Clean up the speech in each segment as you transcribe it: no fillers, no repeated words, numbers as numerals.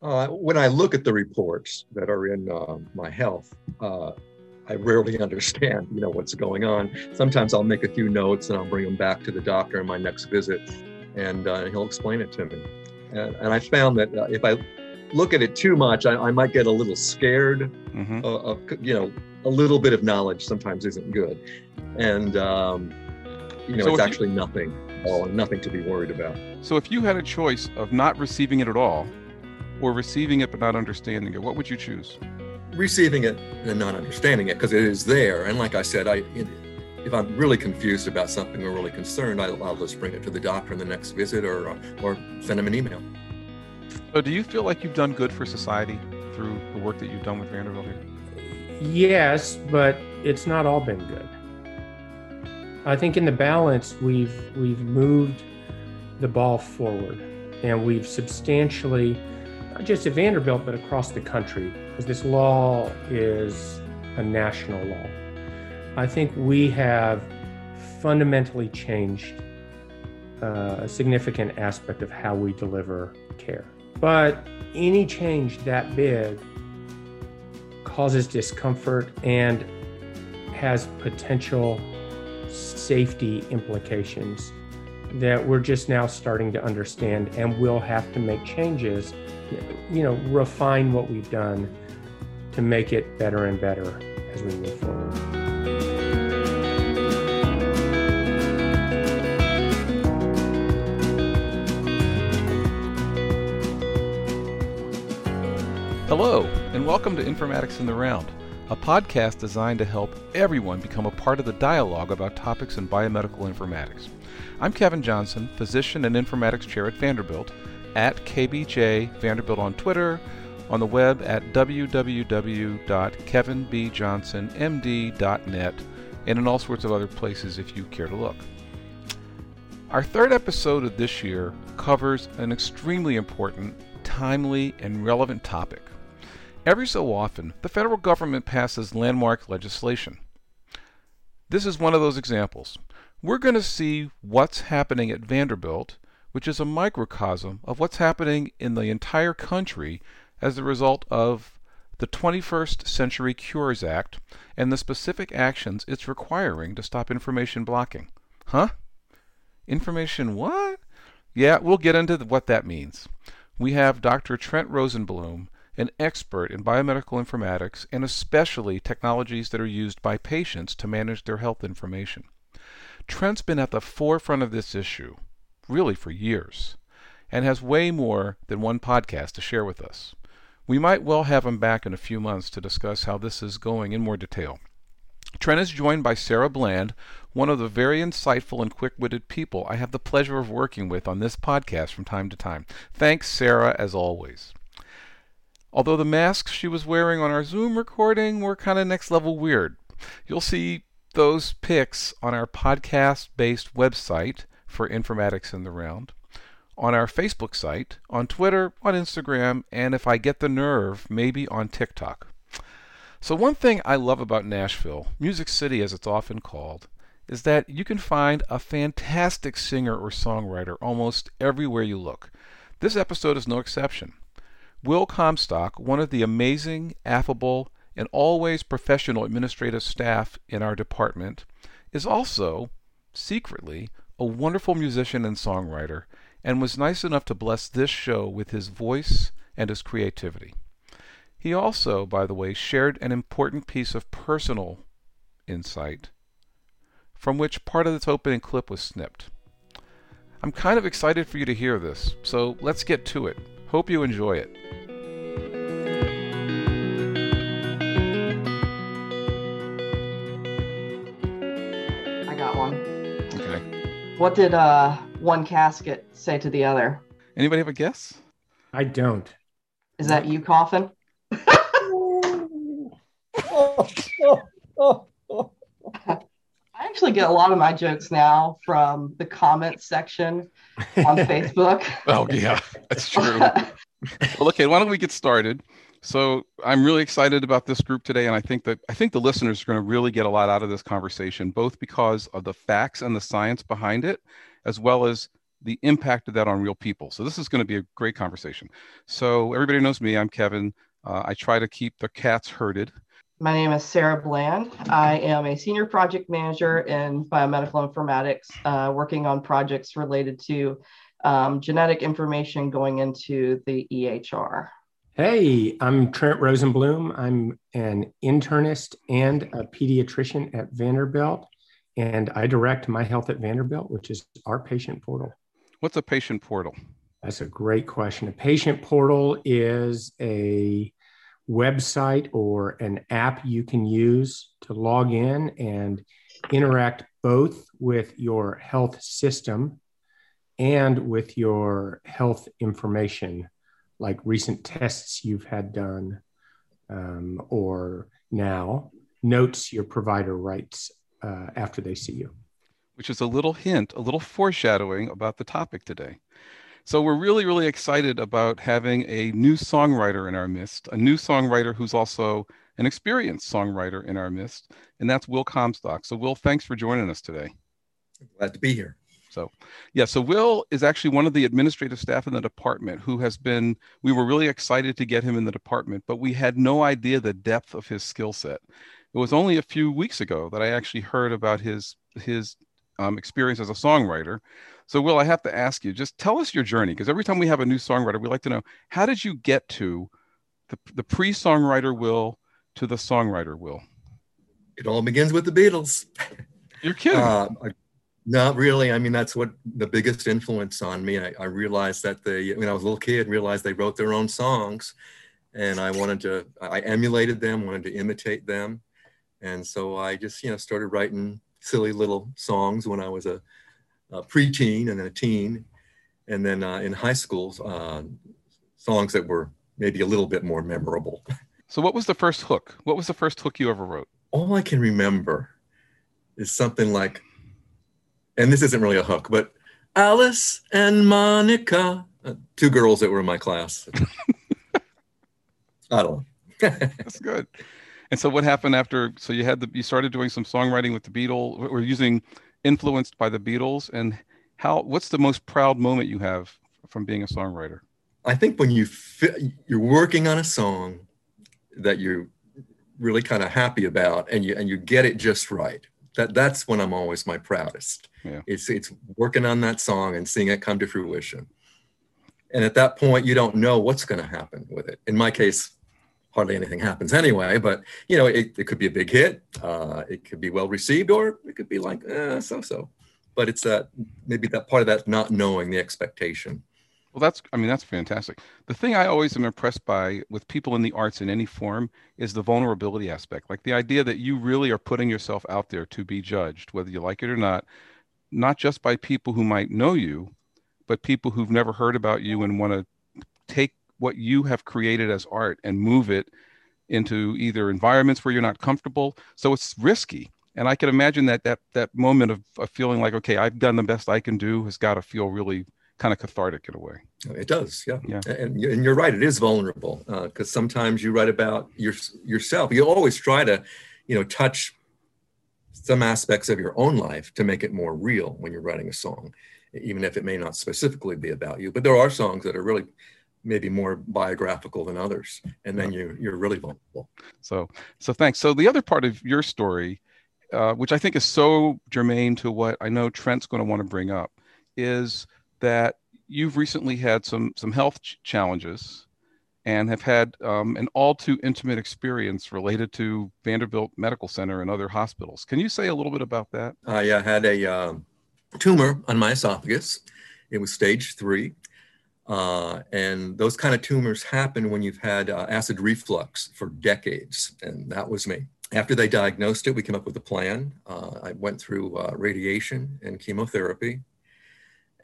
When I look at the reports that are in My Health, I rarely understand, what's going on. Sometimes I'll make a few notes and I'll bring them back to the doctor in my next visit, and he'll explain it to me. And I found that if I look at it too much, I might get a little scared. Mm-hmm. A little bit of knowledge sometimes isn't good, and so it's actually nothing to be worried about. So if you had a choice of not receiving it at all, or receiving it but not understanding it, what would you choose? Receiving it and not understanding it, because it is there. And like I said, if I'm really confused about something or really concerned, I'll just bring it to the doctor in the next visit, or send him an email. So do you feel like you've done good for society through the work that you've done with Vanderbilt here? Yes, but it's not all been good. I think in the balance, we've moved the ball forward, and we've substantially, not just at Vanderbilt, but across the country, because this law is a national law. I think we have fundamentally changed a significant aspect of how we deliver care. But any change that big causes discomfort and has potential safety implications that we're just now starting to understand, and we'll have to make changes, refine what we've done to make it better and better as we move forward. Hello, and welcome to Informatics in the Round, a podcast designed to help everyone become a part of the dialogue about topics in biomedical informatics. I'm Kevin Johnson, physician and informatics chair at Vanderbilt, at KBJ Vanderbilt on Twitter, on the web at www.kevinbjohnsonmd.net, and in all sorts of other places if you care to look. Our third episode of this year covers an extremely important, timely, and relevant topic. Every so often, the federal government passes landmark legislation. This is one of those examples. We're going to see what's happening at Vanderbilt, which is a microcosm of what's happening in the entire country as the result of the 21st Century Cures Act and the specific actions it's requiring to stop information blocking. Huh? Information what? Yeah, we'll get into what that means. We have Dr. Trent Rosenbloom, an expert in biomedical informatics and especially technologies that are used by patients to manage their health information. Trent's been at the forefront of this issue, really for years, and has way more than one podcast to share with us. We might well have him back in a few months to discuss how this is going in more detail. Trent is joined by Sarah Bland, one of the very insightful and quick-witted people I have the pleasure of working with on this podcast from time to time. Thanks, Sarah, as always. Although the masks she was wearing on our Zoom recording were kind of next level weird. You'll see those pics on our podcast-based website for Informatics in the Round, on our Facebook site, on Twitter, on Instagram, and if I get the nerve, maybe on TikTok. So one thing I love about Nashville, Music City as it's often called, is that you can find a fantastic singer or songwriter almost everywhere you look. This episode is no exception. Will Comstock, one of the amazing, affable, and always professional administrative staff in our department, is also, secretly, a wonderful musician and songwriter, and was nice enough to bless this show with his voice and his creativity. He also, by the way, shared an important piece of personal insight, from which part of this opening clip was snipped. I'm kind of excited for you to hear this, so let's get to it. Hope you enjoy it. What did one casket say to the other? Anybody have a guess? I don't. Is that you, Coffin? I actually get a lot of my jokes now from the comments section on Facebook. Oh, yeah, that's true. Well, okay, why don't we get started? So I'm really excited about this group today, and I think the listeners are going to really get a lot out of this conversation, both because of the facts and the science behind it, as well as the impact of that on real people. So this is going to be a great conversation. So everybody knows me. I'm Kevin. I try to keep the cats herded. My name is Sarah Bland. I am a senior project manager in biomedical informatics, working on projects related to genetic information going into the EHR. Hey, I'm Trent Rosenbloom. I'm an internist and a pediatrician at Vanderbilt, and I direct My Health at Vanderbilt, which is our patient portal. What's a patient portal? That's a great question. A patient portal is a website or an app you can use to log in and interact both with your health system and with your health information, like recent tests you've had done, or now notes your provider writes after they see you. Which is a little hint, a little foreshadowing about the topic today. So we're really, really excited about having a new songwriter in our midst, a new songwriter who's also an experienced songwriter in our midst, and that's Will Comstock. So Will, thanks for joining us today. Glad to be here. So, yeah, so Will is actually one of the administrative staff in the department who has been, we were really excited to get him in the department, but we had no idea the depth of his skill set. It was only a few weeks ago that I actually heard about his experience as a songwriter. So Will, I have to ask you, just tell us your journey, because every time we have a new songwriter, we like to know, how did you get to the pre-songwriter Will to the songwriter Will? It all begins with the Beatles. You're kidding. Not really. I mean, that's what the biggest influence on me. I realized that when I was a little kid, realized they wrote their own songs, and I emulated them, wanted to imitate them. And so I just, started writing silly little songs when I was a preteen and then a teen, and then in high school, songs that were maybe a little bit more memorable. So what was the first hook? What was the first hook you ever wrote? All I can remember is something like, and this isn't really a hook, but Alice and Monica, two girls that were in my class. I don't know. That's good. And so what happened after? So you started doing some songwriting with the Beatles, or influenced by the Beatles. And what's the most proud moment you have from being a songwriter? I think when you're working on a song that you're really kind of happy about, and you get it just right. That's when I'm always my proudest. Yeah. It's working on that song and seeing it come to fruition. And at that point, you don't know what's going to happen with it. In my case, hardly anything happens anyway, but it could be a big hit, it could be well received, or it could be like so. But it's that part of that not knowing the expectation. Well, that's fantastic. The thing I always am impressed by with people in the arts in any form is the vulnerability aspect, like the idea that you really are putting yourself out there to be judged, whether you like it or not, not just by people who might know you, but people who've never heard about you and want to take what you have created as art and move it into either environments where you're not comfortable. So it's risky. And I can imagine that moment of feeling like, okay, I've done the best I can do has got to feel really kind of cathartic in a way. It does. Yeah. And you're right. It is vulnerable, because sometimes you write about yourself. You always try to, touch some aspects of your own life to make it more real when you're writing a song, even if it may not specifically be about you. But there are songs that are really maybe more biographical than others, and then you're really vulnerable. So thanks. So the other part of your story, which I think is so germane to what I know Trent's going to want to bring up, is that you've recently had some health challenges and have had an all too intimate experience related to Vanderbilt Medical Center and other hospitals. Can you say a little bit about that? I had a tumor on my esophagus. It was stage 3. And those kind of tumors happen when you've had acid reflux for decades, and that was me. After they diagnosed it, we came up with a plan. I went through radiation and chemotherapy,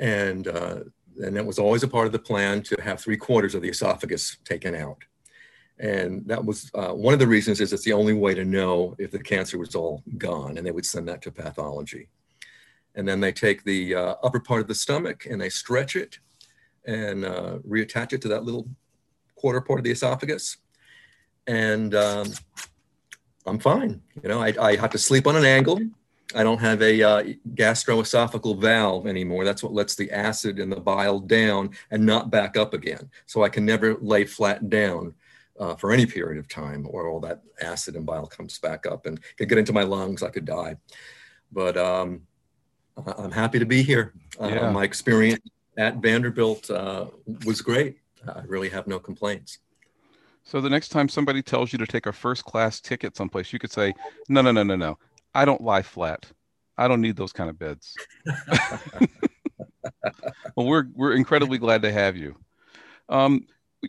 and it was always a part of the plan to have 3/4 of the esophagus taken out. And that was one of the reasons is it's the only way to know if the cancer was all gone, and they would send that to pathology. And then they take the upper part of the stomach and they stretch it and reattach it to that little quarter part of the esophagus. And I'm fine. I had to sleep on an angle. I don't have a gastroesophageal valve anymore. That's what lets the acid and the bile down and not back up again. So I can never lay flat down for any period of time, or all that acid and bile comes back up and could get into my lungs. I could die. But I'm happy to be here. Yeah. My experience at Vanderbilt was great. I really have no complaints. So the next time somebody tells you to take a first class ticket someplace, you could say, no, no, no, no, no. I don't lie flat. I don't need those kind of beds. Well, we're incredibly glad to have you.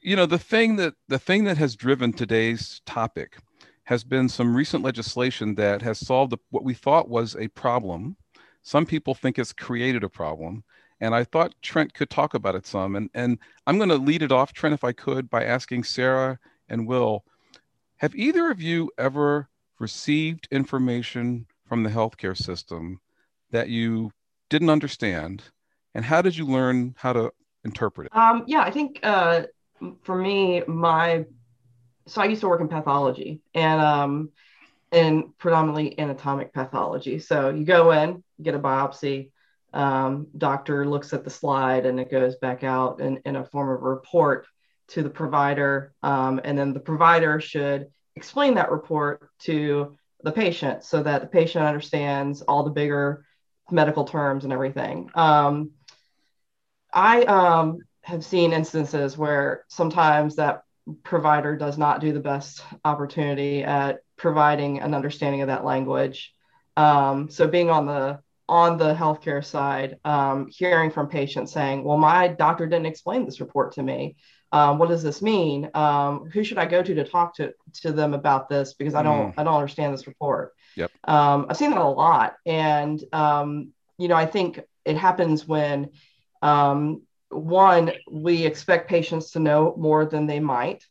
You know, the thing that has driven today's topic has been some recent legislation that has solved what we thought was a problem. Some people think it's created a problem. And I thought Trent could talk about it some. And I'm going to lead it off, Trent, if I could, by asking Sarah and Will, have either of you ever received information from the healthcare system that you didn't understand? And how did you learn how to interpret it? Yeah, I think for me, so I used to work in pathology and predominantly anatomic pathology. So you go in, you get a biopsy. Doctor looks at the slide and it goes back out in a form of a report to the provider. And then the provider should explain that report to the patient so that the patient understands all the bigger medical terms and everything. I have seen instances where sometimes that provider does not do the best opportunity at providing an understanding of that language. So being on the healthcare side, hearing from patients saying, well, my doctor didn't explain this report to me. What does this mean? Who should I go to talk to them about this? Because I don't understand this report. Yep. I've seen that a lot. And, you know, I think it happens when, one, we expect patients to know more than they might.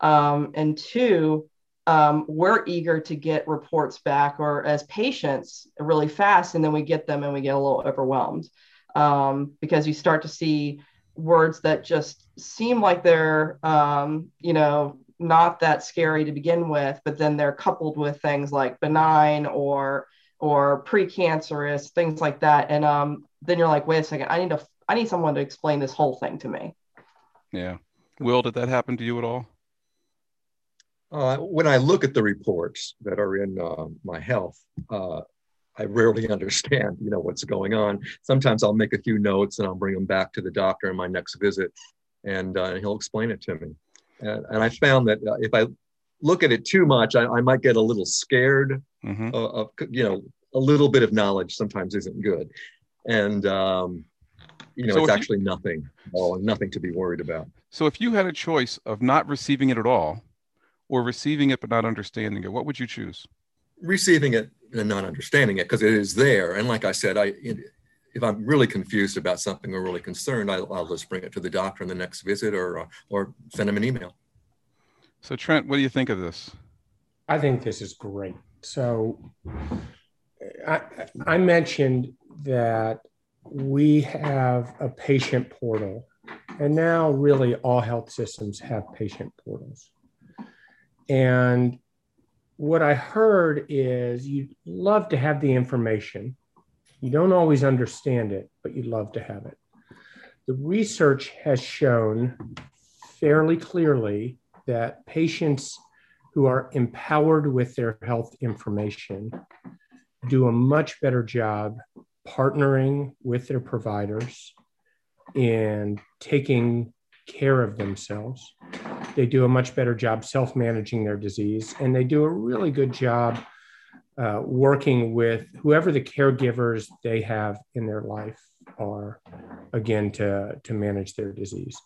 And two, we're eager to get reports back, or as patients, really fast. And then we get them and we get a little overwhelmed because you start to see words that just seem like they're, you know, not that scary to begin with, but then they're coupled with things like benign or precancerous, things like that. And then you're like, wait a second, I need someone to explain this whole thing to me. Yeah. Will, did that happen to you at all? When I look at the reports that are in My Health, I rarely understand, you know, what's going on. Sometimes I'll make a few notes and I'll bring them back to the doctor in my next visit, and he'll explain it to me. And I found that if I look at it too much, I might get a little scared. Mm-hmm. Of, you know, a little bit of knowledge sometimes isn't good, and you know, so it's actually nothing to be worried about. So if you had a choice of not receiving it at all, or receiving it but not understanding it, what would you choose? Receiving it and not understanding it, because it is there. And like I said, if I'm really confused about something or really concerned, I'll just bring it to the doctor in the next visit, or send him an email. So Trent, what do you think of this? I think this is great. So I mentioned that we have a patient portal, and now really all health systems have patient portals. And what I heard is you'd love to have the information. You don't always understand it, but you'd love to have it. The research has shown fairly clearly that patients who are empowered with their health information do a much better job partnering with their providers and taking care of themselves. They do a much better job self-managing their disease, and they do a really good job working with whoever the caregivers they have in their life are, again, to manage their disease.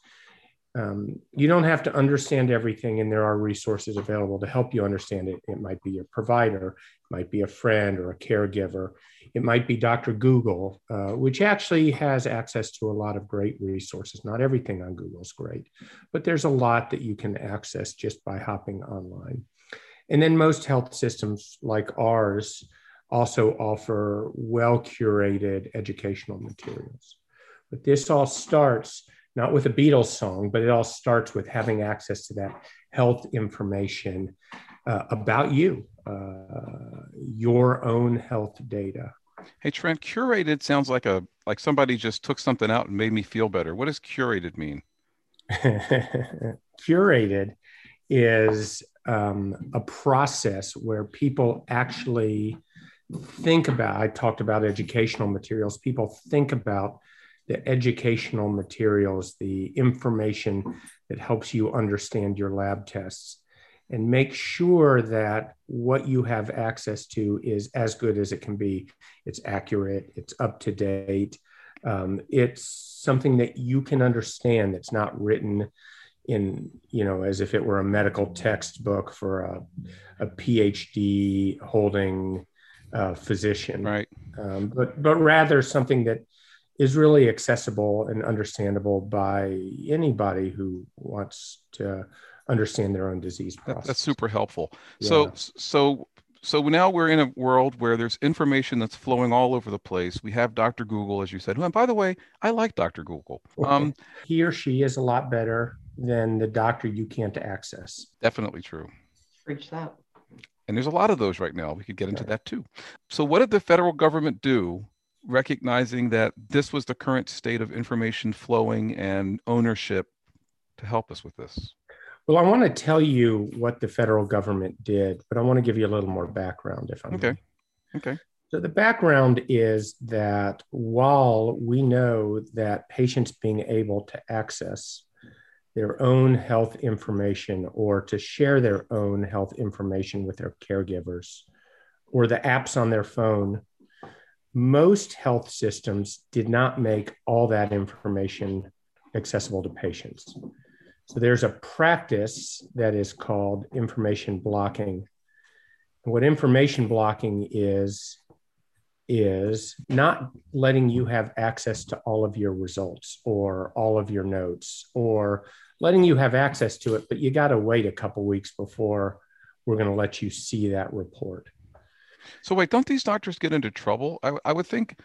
You don't have to understand everything, and there are resources available to help you understand it. It might be your provider, it might be a friend or a caregiver, it might be Dr. Google, which actually has access to a lot of great resources. Not everything on Google is great, but there's a lot that you can access just by hopping online. And then most health systems like ours also offer well-curated educational materials. But this all starts not with a Beatles song, but it all starts with having access to that health information about you, your own health data. Hey, Trent, curated sounds like like somebody just took something out and made me feel better. What does curated mean? Curated is a process where people actually think about, I talked about educational materials, people think about the educational materials, the information that helps you understand your lab tests, and make sure that what you have access to is as good as it can be. It's accurate, it's up to date, it's something that you can understand. It's not written in, you know, as if it were a medical textbook for a PhD holding physician, right? But rather something that is really accessible and understandable by anybody who wants to understand their own disease process. That's super helpful. Yeah. So now we're in a world where there's information that's flowing all over the place. We have Dr. Google, as you said. And by the way, I like Dr. Google. He or she is a lot better than the doctor you can't access. Definitely true. Reach that. And there's a lot of those right now. We could get into that too. So what did the federal government do, recognizing that this was the current state of information flowing and ownership, to help us with this? Well, I want to tell you what the federal government did, but I want to give you a little more background if I'm okay. Okay. So the background is that while we know that patients being able to access their own health information or to share their own health information with their caregivers or the apps on their phone, most health systems did not make all that information accessible to patients. So there's a practice that is called information blocking. And what information blocking is not letting you have access to all of your results or all of your notes, or letting you have access to it, but you got to wait a couple weeks before we're going to let you see that report. So wait, don't these doctors get into trouble? I would think,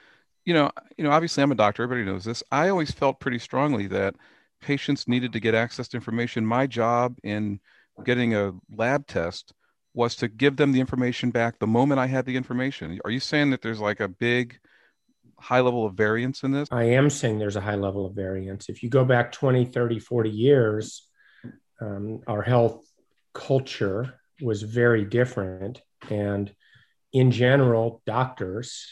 you know, obviously I'm a doctor, everybody knows this. I always felt pretty strongly that patients needed to get access to information. My job in getting a lab test was to give them the information back the moment I had the information. Are you saying that there's like a big high level of variance in this? I am saying there's a high level of variance. If you go back 20, 30, 40 years, our health culture was very different. And in general, doctors,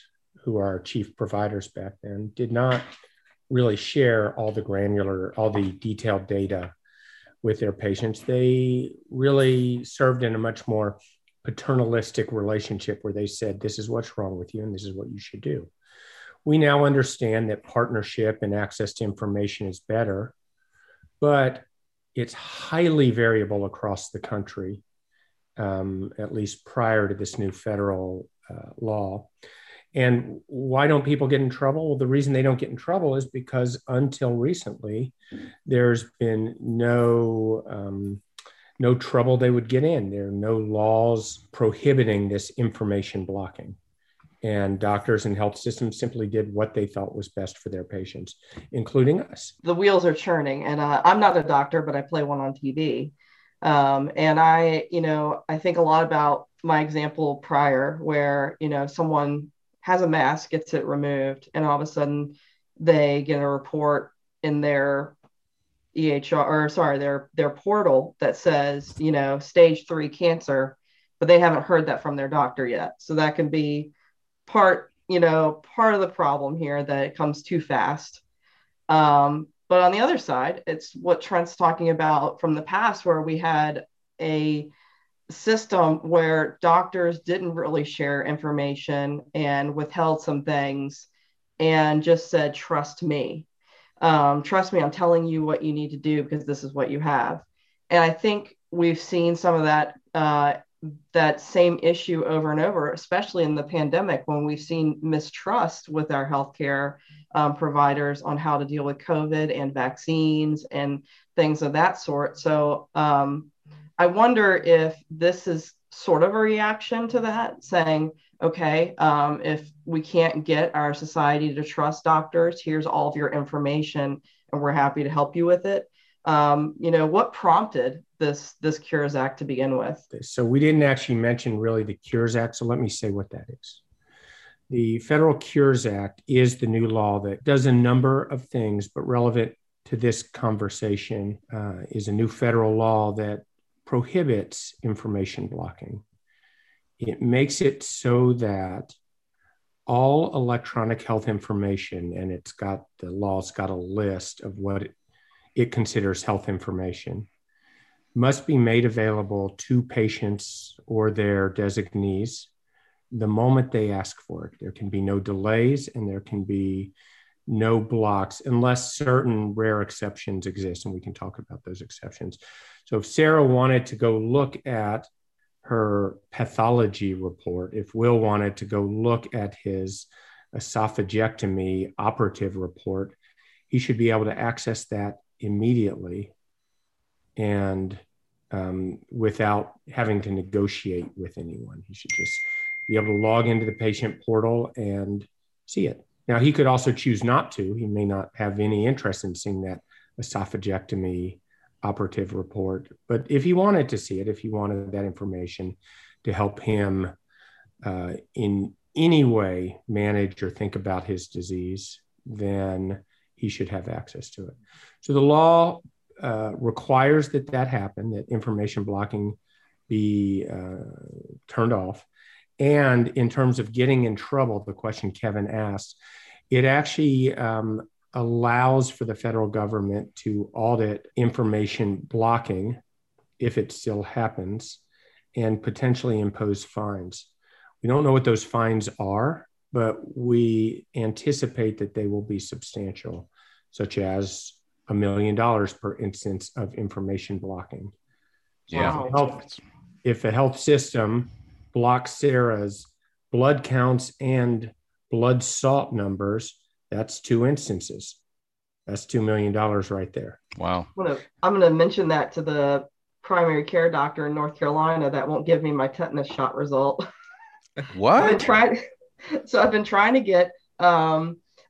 who are our chief providers back then, did not really share all the detailed data with their patients. They really served in a much more paternalistic relationship where they said, this is what's wrong with you and this is what you should do. We now understand that partnership and access to information is better, but it's highly variable across the country. At least prior to this new federal law. And why don't people get in trouble? Well, the reason they don't get in trouble is because until recently, there's been no trouble they would get in. There are no laws prohibiting this information blocking. And doctors and health systems simply did what they thought was best for their patients, including us. The wheels are churning. And I'm not a doctor, but I play one on TV. And I think a lot about my example prior where, someone has a mask, gets it removed, and all of a sudden they get a report in their EHR, or sorry, their portal that says, stage 3 cancer, but they haven't heard that from their doctor yet. So that can be part of the problem here, that it comes too fast. But on the other side, it's what Trent's talking about from the past, where we had a system where doctors didn't really share information and withheld some things and just said, trust me. Trust me, I'm telling you what you need to do because this is what you have. And I think we've seen some of that same issue over and over, especially in the pandemic, when we've seen mistrust with our healthcare providers on how to deal with COVID and vaccines and things of that sort. So I wonder if this is sort of a reaction to that, saying, okay, if we can't get our society to trust doctors, here's all of your information and we're happy to help you with it. What prompted this Cures Act to begin with. So we didn't actually mention really the Cures Act. So let me say what that is. The Federal Cures Act is the new law that does a number of things, but relevant to this conversation is a new federal law that prohibits information blocking. It makes it so that all electronic health information, and it's got, the law's got a list of what it considers health information, must be made available to patients or their designees the moment they ask for it. There can be no delays and there can be no blocks unless certain rare exceptions exist. And we can talk about those exceptions. So if Sarah wanted to go look at her pathology report, if Will wanted to go look at his esophagectomy operative report, he should be able to access that immediately and without having to negotiate with anyone. He should just be able to log into the patient portal and see it. Now, he could also choose not to. He may not have any interest in seeing that esophagectomy operative report. But if he wanted to see it, if he wanted that information to help him in any way manage or think about his disease, then he should have access to it. So the law requires that happen, that information blocking be turned off. And in terms of getting in trouble, the question Kevin asked, it actually allows for the federal government to audit information blocking, if it still happens, and potentially impose fines. We don't know what those fines are, but we anticipate that they will be substantial, such as $1 million per instance of information blocking. Yeah. If a health system blocks Sarah's blood counts and blood salt numbers, that's two instances. That's $2 million right there. Wow. I'm going to mention that to the primary care doctor in North Carolina that won't give me my tetanus shot result. What? I've been trying to get, I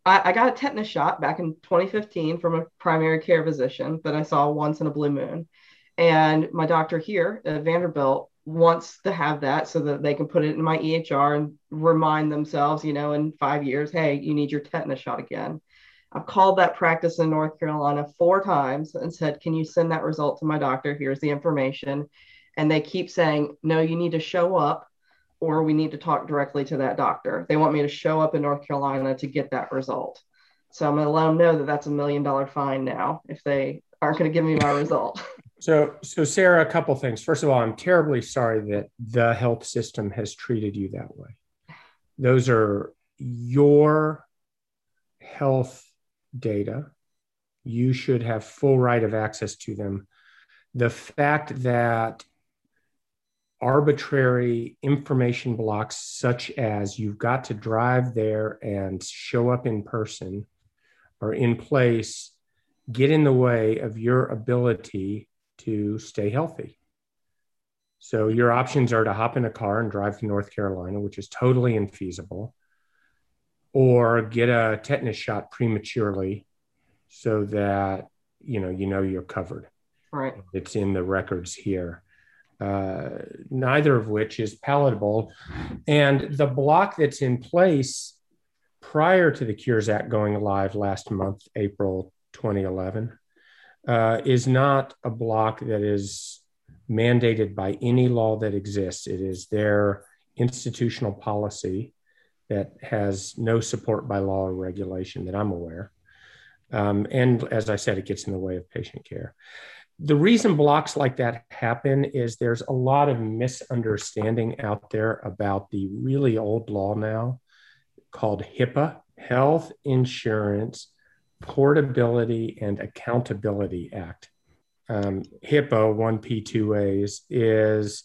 got a tetanus shot back in 2015 from a primary care physician that I saw once in a blue moon. And my doctor here at Vanderbilt wants to have that so that they can put it in my EHR and remind themselves, in 5 years, hey, you need your tetanus shot again. I've called that practice in North Carolina 4 times and said, can you send that result to my doctor? Here's the information. And they keep saying, no, you need to show up or we need to talk directly to that doctor. They want me to show up in North Carolina to get that result. So I'm going to let them know that that's $1 million fine now if they aren't going to give me my result. So Sarah, a couple things. First of all, I'm terribly sorry that the health system has treated you that way. Those are your health data. You should have full right of access to them. The fact that arbitrary information blocks, such as you've got to drive there and show up in person, are in place, get in the way of your ability to stay healthy. So your options are to hop in a car and drive to North Carolina, which is totally infeasible, or get a tetanus shot prematurely so that, you're covered. Right. It's in the records here. Neither of which is palatable. And the block that's in place prior to the Cures Act going live last month, April 2011, is not a block that is mandated by any law that exists. It is their institutional policy that has no support by law or regulation that I'm aware. And as I said, it gets in the way of patient care. The reason blocks like that happen is there's a lot of misunderstanding out there about the really old law now called HIPAA, Health Insurance Portability and Accountability Act. HIPAA 1P2As is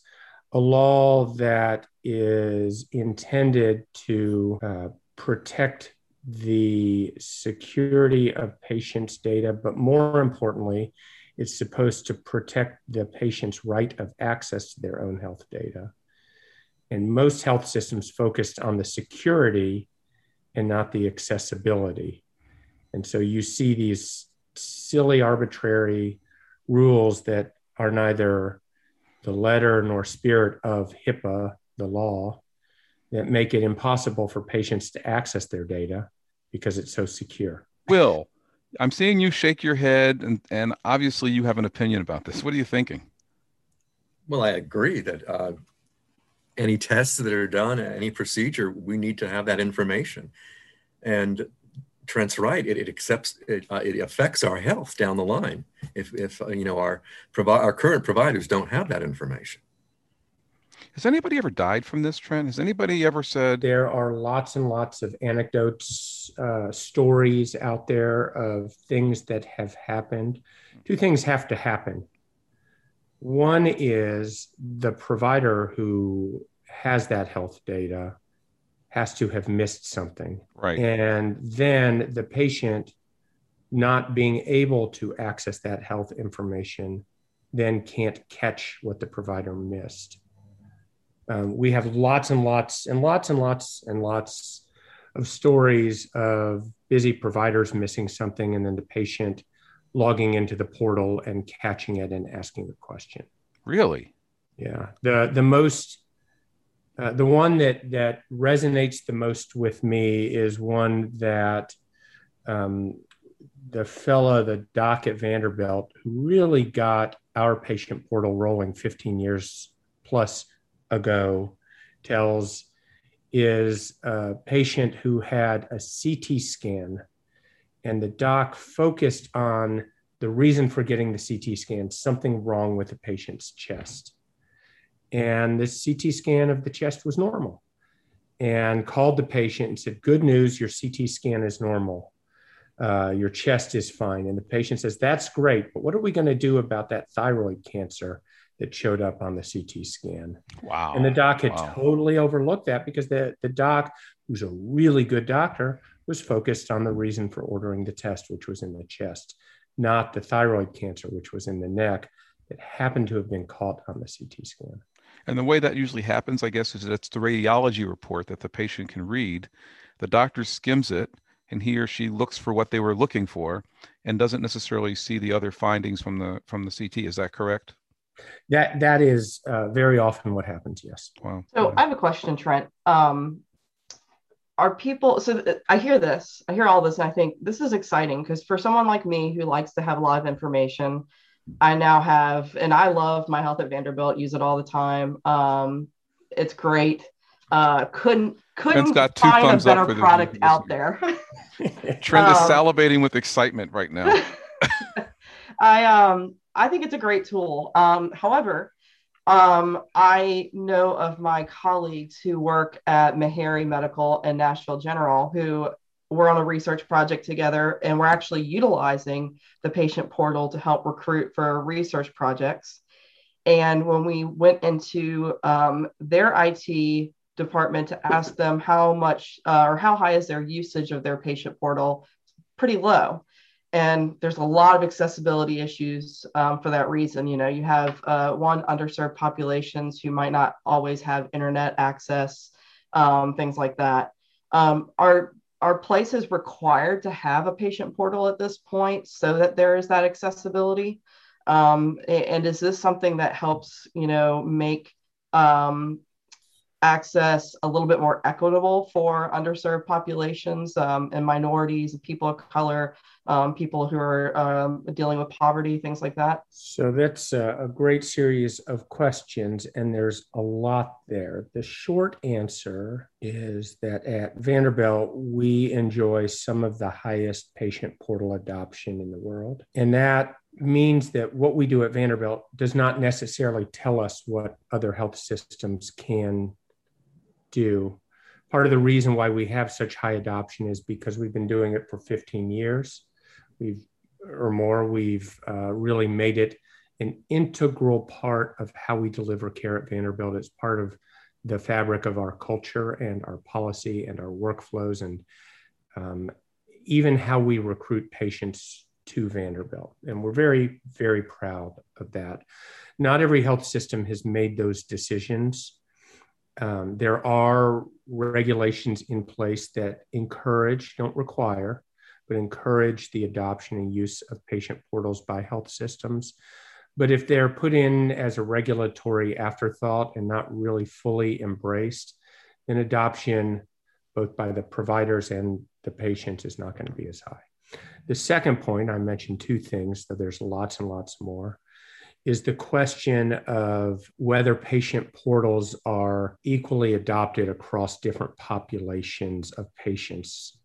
a law that is intended to protect the security of patients' data, but more importantly, it's supposed to protect the patient's right of access to their own health data. And most health systems focused on the security and not the accessibility. And so you see these silly, arbitrary rules that are neither the letter nor spirit of HIPAA, the law, that make it impossible for patients to access their data because it's so secure. Will, I'm seeing you shake your head, and obviously you have an opinion about this. What are you thinking? Well, I agree that any tests that are done, any procedure, we need to have that information. And Trent's right. It affects our health down the line if our current providers don't have that information. Has anybody ever died from this, Trent? Has anybody ever said? There are lots and lots of anecdotes, stories out there of things that have happened. Two things have to happen. One is the provider who has that health data has to have missed something. Right. And then the patient not being able to access that health information then can't catch what the provider missed. We have lots and lots and lots and lots and lots of stories of busy providers missing something and then the patient logging into the portal and catching it and asking the question. Really? Yeah. The one that resonates the most with me is one that the doc at Vanderbilt, who really got our patient portal rolling 15 years plus ago, tells is a patient who had a CT scan, and the doc focused on the reason for getting the CT scan, something wrong with the patient's chest. And the CT scan of the chest was normal, and called the patient and said, "Good news, your CT scan is normal. Your chest is fine." And the patient says, "That's great, but what are we going to do about that thyroid cancer that showed up on the CT scan?" Wow. And the doc had totally overlooked that because the doc, who's a really good doctor, was focused on the reason for ordering the test, which was in the chest, not the thyroid cancer, which was in the neck that happened to have been caught on the CT scan. And the way that usually happens, I guess, is that it's the radiology report that the patient can read. The doctor skims it, and he or she looks for what they were looking for and doesn't necessarily see the other findings from the CT. Is that correct? That is very often what happens, yes. Wow. So I have a question, Trent. Are people, so I hear all this, and I think this is exciting because for someone like me who likes to have a lot of information, I now have, and I love My Health at Vanderbilt, use it all the time. It's great. Couldn't find a better product out there. Trent is salivating with excitement right now. I think it's a great tool. However, I know of my colleagues who work at Meharry Medical and Nashville General who were on a research project together, and we're actually utilizing the patient portal to help recruit for research projects. And when we went into their IT department to ask them how much or how high is their usage of their patient portal, pretty low. And there's a lot of accessibility issues for that reason. You know, you have one underserved populations who might not always have internet access, things like that. Are places required to have a patient portal at this point so that there is that accessibility? And is this something that helps, make access a little bit more equitable for underserved populations and minorities, people of color, people who are dealing with poverty, things like that? So that's a great series of questions, and there's a lot there. The short answer is that at Vanderbilt, we enjoy some of the highest patient portal adoption in the world. And that means that what we do at Vanderbilt does not necessarily tell us what other health systems can do. Part of the reason why we have such high adoption is because we've been doing it for 15 years. We've really made it an integral part of how we deliver care at Vanderbilt. It's part of the fabric of our culture and our policy and our workflows, and even how we recruit patients to Vanderbilt. And we're very, very proud of that. Not every health system has made those decisions. There are regulations in place that encourage, don't require, but encourage the adoption and use of patient portals by health systems. But if they're put in as a regulatory afterthought and not really fully embraced, then adoption, both by the providers and the patients, is not going to be as high. The second point, I mentioned two things, so there's lots and lots more, is the question of whether patient portals are equally adopted across different populations of patients.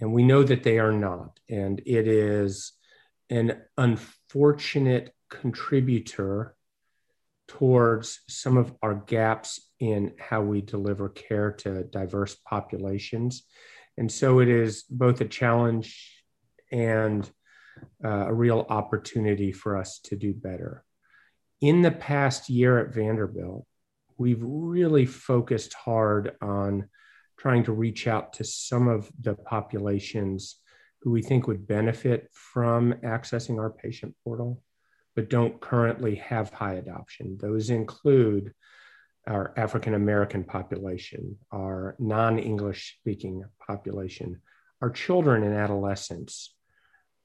And we know that they are not. And it is an unfortunate contributor towards some of our gaps in how we deliver care to diverse populations. And so it is both a challenge and a real opportunity for us to do better. In the past year at Vanderbilt, we've really focused hard on trying to reach out to some of the populations who we think would benefit from accessing our patient portal, but don't currently have high adoption. Those include our African-American population, our non-English speaking population, our children and adolescents.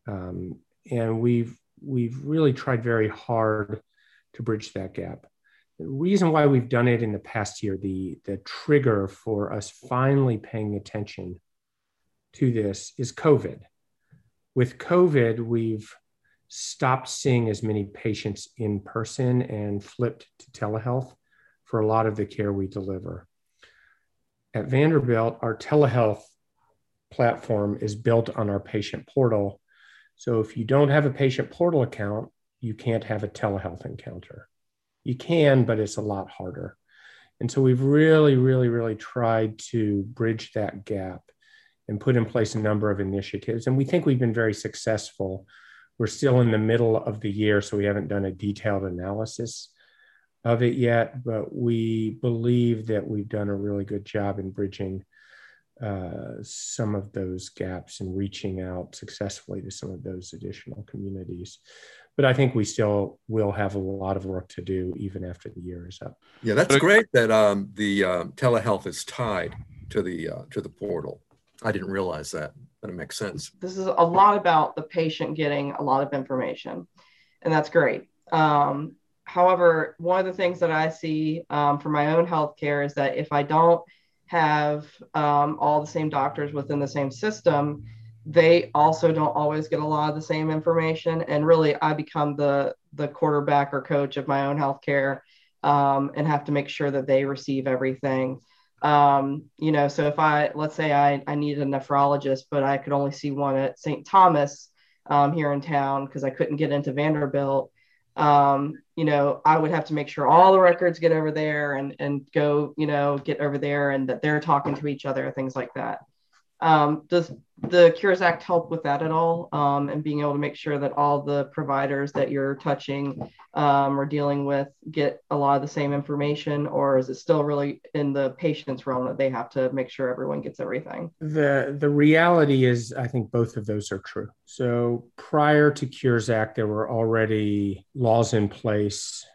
And we've really tried very hard to bridge that gap. The reason why we've done it in the past year, the trigger for us finally paying attention to this is COVID. With COVID, we've stopped seeing as many patients in person and flipped to telehealth for a lot of the care we deliver. At Vanderbilt, our telehealth platform is built on our patient portal. So if you don't have a patient portal account, you can't have a telehealth encounter. You can, but it's a lot harder. And so we've really tried to bridge that gap and put in place a number of initiatives. And we think we've been very successful. We're still in the middle of the year, so we haven't done a detailed analysis of it yet, but we believe that we've done a really good job in bridging some of those gaps and reaching out successfully to some of those additional communities. But I think we still will have a lot of work to do even after the year is up. Yeah, that's great that the telehealth is tied to the portal. I didn't realize that, but it makes sense. This is a lot about the patient getting a lot of information, and that's great. However, one of the things that I see for my own healthcare is that if I don't have all the same doctors within the same system, they also don't always get a lot of the same information. And really, I become the quarterback or coach of my own healthcare and have to make sure that they receive everything. You know, so if I, let's say I needed a nephrologist, but I could only see one at St. Thomas here in town because I couldn't get into Vanderbilt, you know, I would have to make sure all the records get over there and go, you know, get over there and that they're talking to each other, things like that. Does the Cures Act help with that at all? And being able to make sure that all the providers that you're touching or dealing with get a lot of the same information, or is it still really in the patient's realm that they have to make sure everyone gets everything? The reality is, I think both of those are true. So prior to Cures Act, there were already laws in place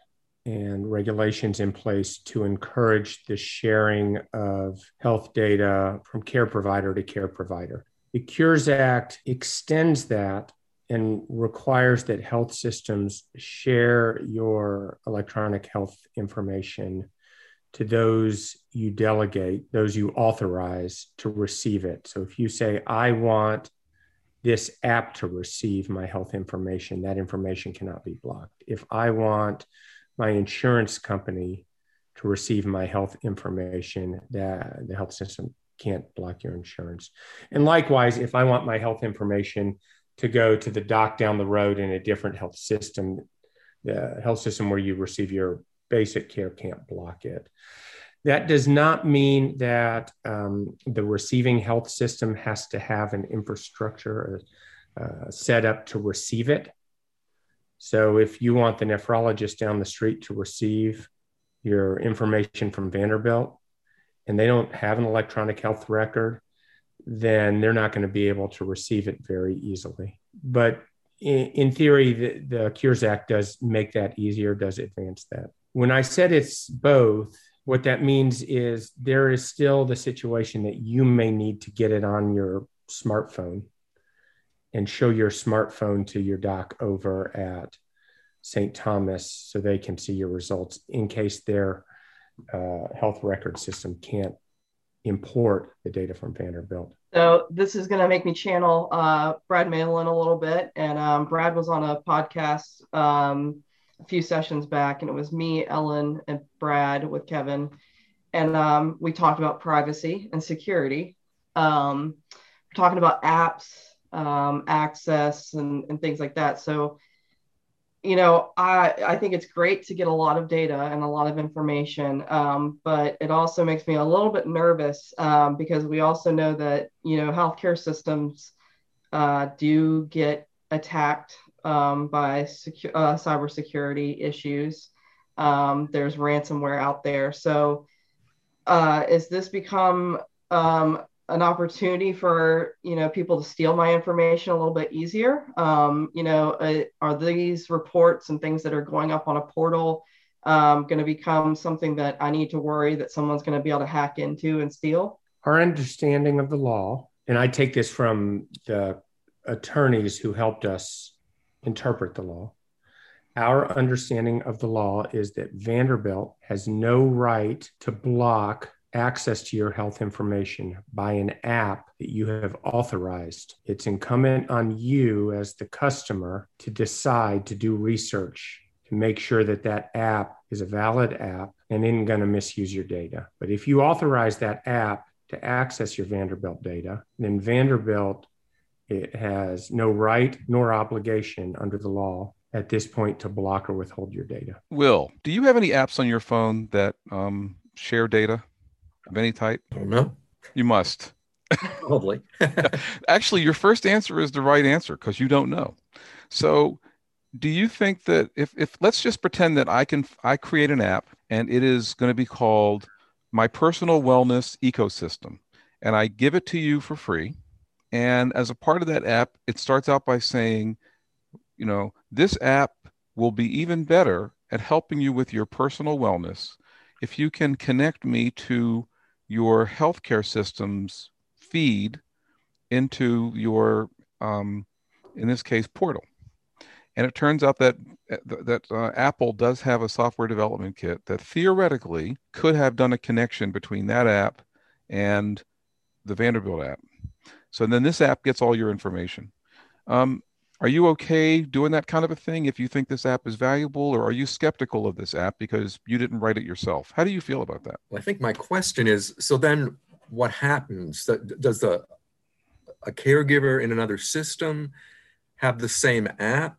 and regulations in place to encourage the sharing of health data from care provider to care provider. The Cures Act extends that and requires that health systems share your electronic health information to those you delegate, those you authorize to receive it. So if you say, I want this app to receive my health information, that information cannot be blocked. If I want my insurance company to receive my health information, that the health system can't block your insurance. And likewise, if I want my health information to go to the doc down the road in a different health system, the health system where you receive your basic care can't block it. That does not mean that the receiving health system has to have an infrastructure set up to receive it. So if you want the nephrologist down the street to receive your information from Vanderbilt and they don't have an electronic health record, then they're not going to be able to receive it very easily. But in theory, the Cures Act does make that easier, does advance that. When I said it's both, what that means is there is still the situation that you may need to get it on your smartphone and show your smartphone to your doc over at St. Thomas so they can see your results in case their health record system can't import the data from Vanderbilt. So this is going to make me channel Brad Malin a little bit. And Brad was on a podcast a few sessions back, and it was me, Ellen, and Brad with Kevin. And we talked about privacy and security. We're talking about apps, access, and things like that. So, you know, I think it's great to get a lot of data and a lot of information, but it also makes me a little bit nervous because we also know that, you know, healthcare systems do get attacked by cybersecurity issues. There's ransomware out there. So is this become an opportunity for, you know, people to steal my information a little bit easier? You know, are these reports and things that are going up on a portal going to become something that I need to worry that someone's going to be able to hack into and steal? Our understanding of the law, and I take this from the attorneys who helped us interpret the law, our understanding of the law is that Vanderbilt has no right to block access to your health information by an app that you have authorized. It's incumbent on you as the customer to decide to do research to make sure that that app is a valid app and isn't going to misuse your data. But if you authorize that app to access your Vanderbilt data, then Vanderbilt, it has no right nor obligation under the law at this point to block or withhold your data. Will, do you have any apps on your phone that share data of any type? I don't know. You must. Probably. Actually, your first answer is the right answer because you don't know. So do you think that if let's just pretend that I create an app and it is going to be called My Personal Wellness Ecosystem, and I give it to you for free. And as a part of that app, it starts out by saying, you know, this app will be even better at helping you with your personal wellness if you can connect me to your healthcare system's feed into your, in this case, portal. And it turns out that Apple does have a software development kit that theoretically could have done a connection between that app and the Vanderbilt app. So then this app gets all your information. Are you okay doing that kind of a thing if you think this app is valuable, or are you skeptical of this app because you didn't write it yourself? How do you feel about that? Well, I think my question is, so then what happens? Does a caregiver in another system have the same app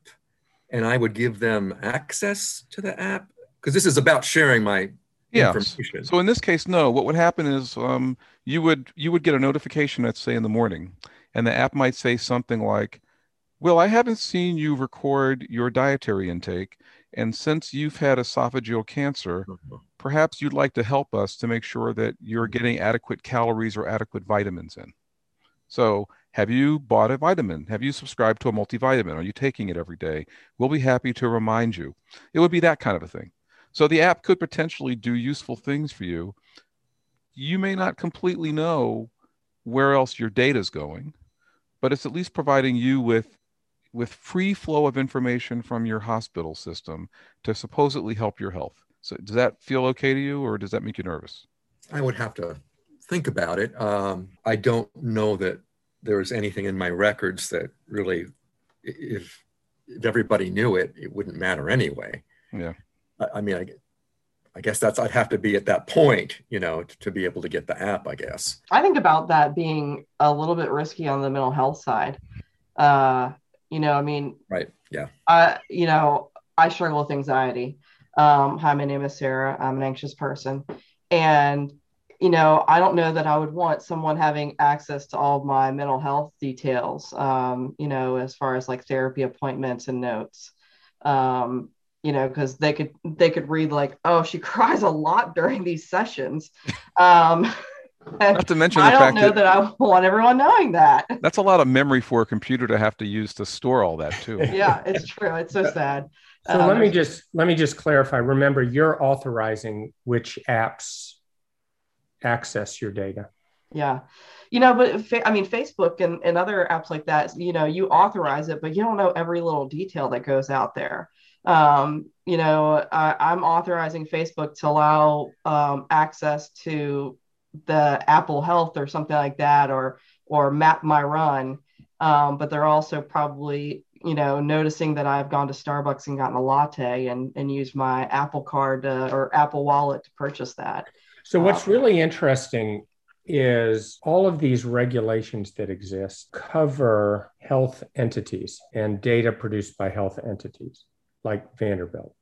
and I would give them access to the app? Because this is about sharing my information. So in this case, no. What would happen is you would get a notification, let's say in the morning, and the app might say something like, "Well, I haven't seen you record your dietary intake, and since you've had esophageal cancer, perhaps you'd like to help us to make sure that you're getting adequate calories or adequate vitamins in. So have you bought a vitamin? Have you subscribed to a multivitamin? Are you taking it every day? We'll be happy to remind you." It would be that kind of a thing. So the app could potentially do useful things for you. You may not completely know where else your data is going, but it's at least providing you with free flow of information from your hospital system to supposedly help your health. So does that feel okay to you, or does that make you nervous? I would have to think about it. I don't know that there is anything in my records that really, if everybody knew it, it wouldn't matter anyway. Yeah. I mean, I guess that's, I'd have to be at that point, you know, to be able to get the app, I guess. I think about that being a little bit risky on the mental health side. You know, I mean, right. Yeah. You know, I struggle with anxiety. Hi, my name is Sarah. I'm an anxious person. And, you know, I don't know that I would want someone having access to all of my mental health details, you know, as far as like therapy appointments and notes, you know, because they could read like, oh, she cries a lot during these sessions. Not to mention the fact that I want everyone knowing that. That's a lot of memory for a computer to have to use to store all that too. Yeah, it's true. It's so sad. So let me just clarify. Remember, you're authorizing which apps access your data. Yeah. You know, but I mean, Facebook and other apps like that, you know, you authorize it, but you don't know every little detail that goes out there. I'm authorizing Facebook to allow access to the Apple Health or something like that, or Map My Run. But they're also probably, noticing that I've gone to Starbucks and gotten a latte and used my Apple Card or Apple Wallet to purchase that. So what's really interesting is all of these regulations that exist cover health entities and data produced by health entities like Vanderbilt.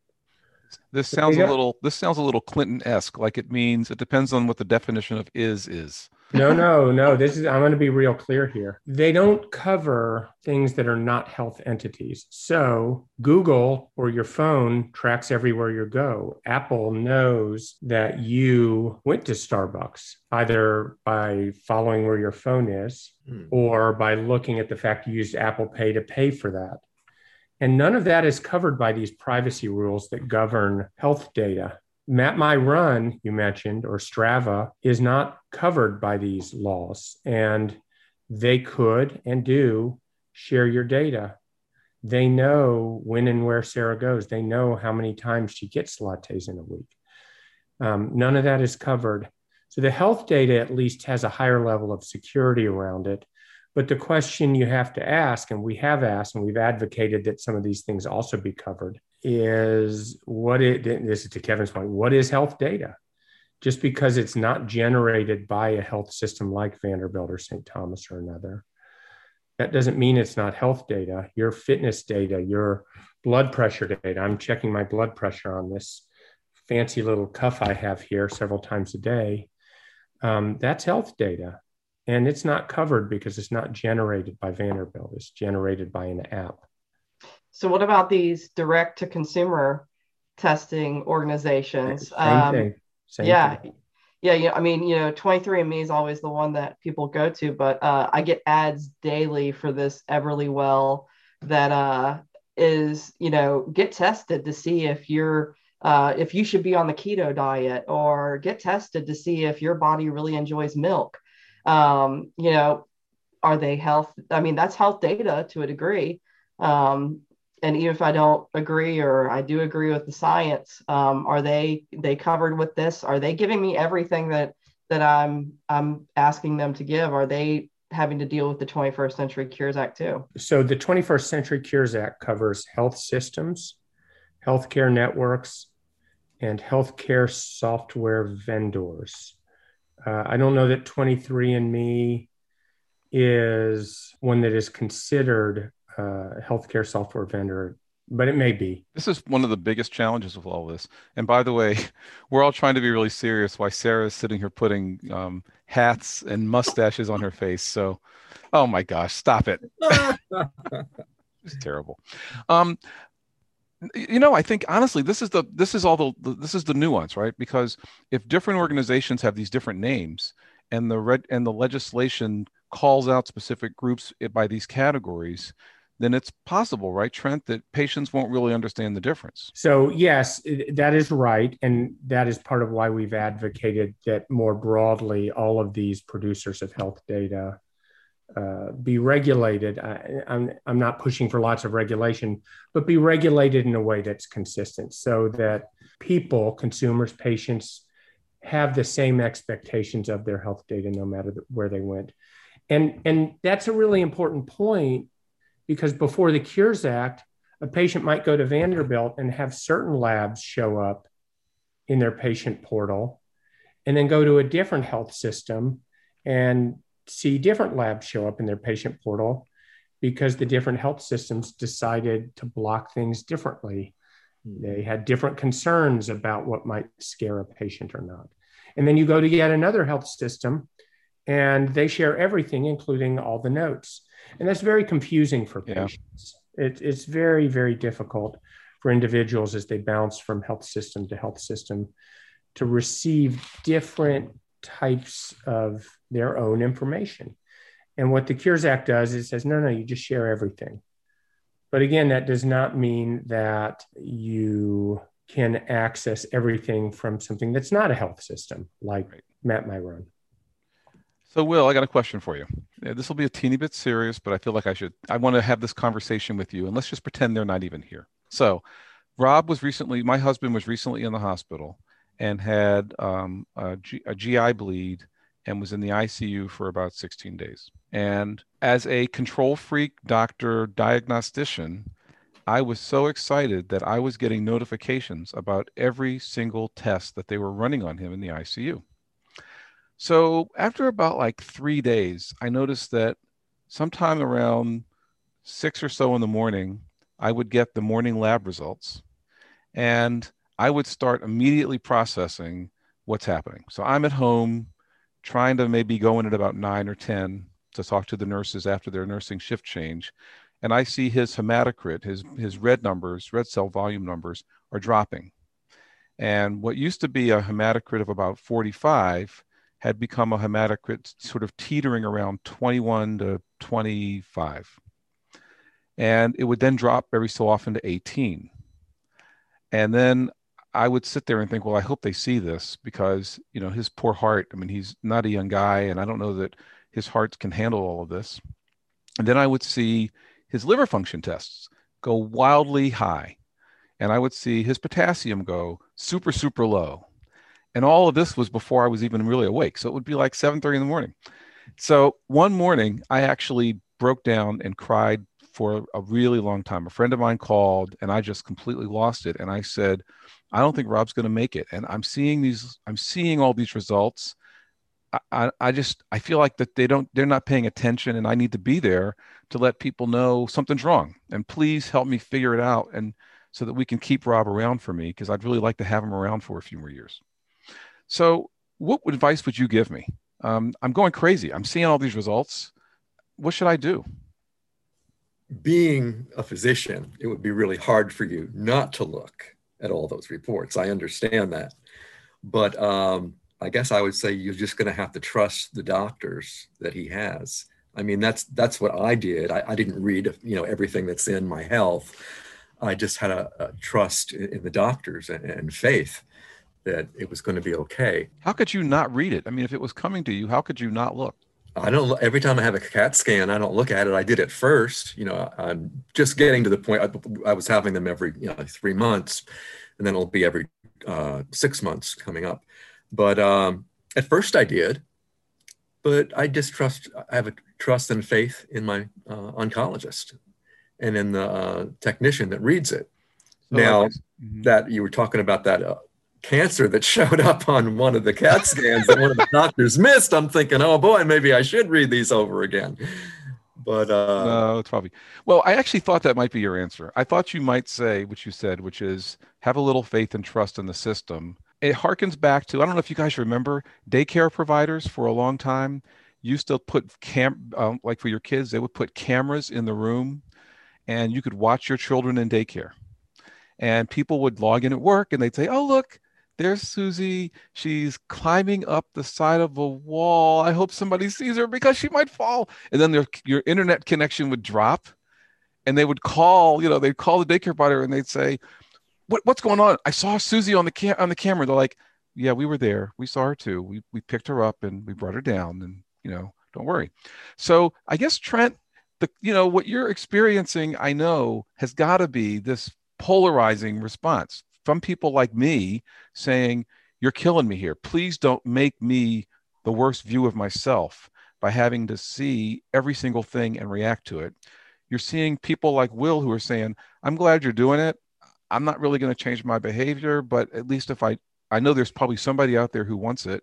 This sounds a little Clinton-esque, like it means it depends on what the definition of is. No. I'm going to be real clear here. They don't cover things that are not health entities. So Google or your phone tracks everywhere you go. Apple knows that you went to Starbucks, either by following where your phone is or by looking at the fact you used Apple Pay to pay for that. And none of that is covered by these privacy rules that govern health data. Map My Run, you mentioned, or Strava, is not covered by these laws, and they could and do share your data. They know when and where Sarah goes. They know how many times she gets lattes in a week. None of that is covered. So the health data at least has a higher level of security around it. But the question you have to ask, and we have asked, and we've advocated that some of these things also be covered, is this is to Kevin's point, what is health data? Just because it's not generated by a health system like Vanderbilt or St. Thomas or another, that doesn't mean it's not health data. Your fitness data, your blood pressure data. I'm checking my blood pressure on this fancy little cuff I have here several times a day. That's health data. And it's not covered because it's not generated by Vanderbilt. It's generated by an app. So what about these direct-to-consumer testing organizations? Same thing. Yeah. 23andMe is always the one that people go to, but I get ads daily for this Everlywell that is, get tested to see if you're if you should be on the keto diet, or get tested to see if your body really enjoys milk. Are they health? I mean, that's health data to a degree. And even if I don't agree, or I do agree with the science, are they covered with this? Are they giving me everything that I'm asking them to give? Are they having to deal with the 21st Century Cures Act too? So the 21st Century Cures Act covers health systems, healthcare networks, and healthcare software vendors. I don't know that 23andMe is one that is considered a healthcare software vendor, but it may be. This is one of the biggest challenges of all this. And by the way, we're all trying to be really serious while Sarah is sitting here putting hats and mustaches on her face. So, oh my gosh, stop it. It's terrible. I think honestly, this is the nuance, right? Because if different organizations have these different names, and the legislation calls out specific groups by these categories, then it's possible, right, Trent, that patients won't really understand the difference. So yes, that is right, and that is part of why we've advocated that more broadly, all of these producers of health data be regulated. I'm not pushing for lots of regulation, but be regulated in a way that's consistent so that people, consumers, patients, have the same expectations of their health data no matter where they went. And that's a really important point, because before the Cures Act, a patient might go to Vanderbilt and have certain labs show up in their patient portal, and then go to a different health system and see different labs show up in their patient portal, because the different health systems decided to block things differently. They had different concerns about what might scare a patient or not. And then you go to yet another health system and they share everything, including all the notes. And that's very confusing for patients. Yeah. It's very, very difficult for individuals as they bounce from health system to receive different types of their own information. And what the Cures Act does is it says, no, you just share everything. But again, that does not mean that you can access everything from something that's not a health system, like Map My Run. So Will, I got a question for you. This will be a teeny bit serious, but I feel like I want to have this conversation with you, and let's just pretend they're not even here. So Rob was recently, my husband was recently in the hospital and had a GI bleed and was in the ICU for about 16 days. And as a control freak doctor diagnostician, I was so excited that I was getting notifications about every single test that they were running on him in the ICU. So after about like 3 days, I noticed that sometime around 6 or so in the morning, I would get the morning lab results and I would start immediately processing what's happening. So I'm at home trying to maybe go in at about 9 or 10 to talk to the nurses after their nursing shift change. And I see his hematocrit, his red numbers, red cell volume numbers are dropping. And what used to be a hematocrit of about 45 had become a hematocrit sort of teetering around 21 to 25. And it would then drop every so often to 18. And then I would sit there and think, well, I hope they see this because, you know, his poor heart, I mean, he's not a young guy and I don't know that his heart can handle all of this. And then I would see his liver function tests go wildly high. And I would see his potassium go super, super low. And all of this was before I was even really awake. So it would be like 7:30 in the morning. So one morning I actually broke down and cried for a really long time. A friend of mine called and I just completely lost it. And I said, I don't think Rob's going to make it. And I'm seeing all these results. I feel like that they're not paying attention and I need to be there to let people know something's wrong and please help me figure it out. And so that we can keep Rob around for me, because I'd really like to have him around for a few more years. So what advice would you give me? I'm going crazy. I'm seeing all these results. What should I do? Being a physician, it would be really hard for you not to look at all those reports. I understand that, but, I guess I would say you're just going to have to trust the doctors that he has. I mean, that's what I did. I didn't read, you know, everything that's in My Health. I just had a trust in the doctors and faith that it was going to be okay. How could you not read it? I mean, if it was coming to you, how could you not look? I don't. Every time I have a CAT scan, I don't look at it. I did at first. You know, I'm just getting to the point. I was having them every 3 months, and then it'll be every 6 months coming up. But at first I did, but I have a trust and faith in my oncologist and in the technician that reads it. So now that you were talking about that cancer that showed up on one of the CAT scans that one of the doctors missed, I'm thinking, oh boy, maybe I should read these over again. But no, it's probably. Well, I actually thought that might be your answer. I thought you might say what you said, which is have a little faith and trust in the system. It harkens back to, I don't know if you guys remember, daycare providers for a long time used to put like for your kids, they would put cameras in the room and you could watch your children in daycare. And people would log in at work and they'd say, oh, look, there's Susie. She's climbing up the side of a wall. I hope somebody sees her because she might fall. And then your internet connection would drop and they would call, they'd call the daycare provider and they'd say, what's going on? I saw Susie on the camera. They're like, yeah, we were there. We saw her too. We picked her up and we brought her down and, don't worry. So I guess, Trent, what you're experiencing, I know has got to be this polarizing response from people like me saying, you're killing me here. Please don't make me the worst view of myself by having to see every single thing and react to it. You're seeing people like Will who are saying, I'm glad you're doing it. I'm not really going to change my behavior, but at least if I know there's probably somebody out there who wants it.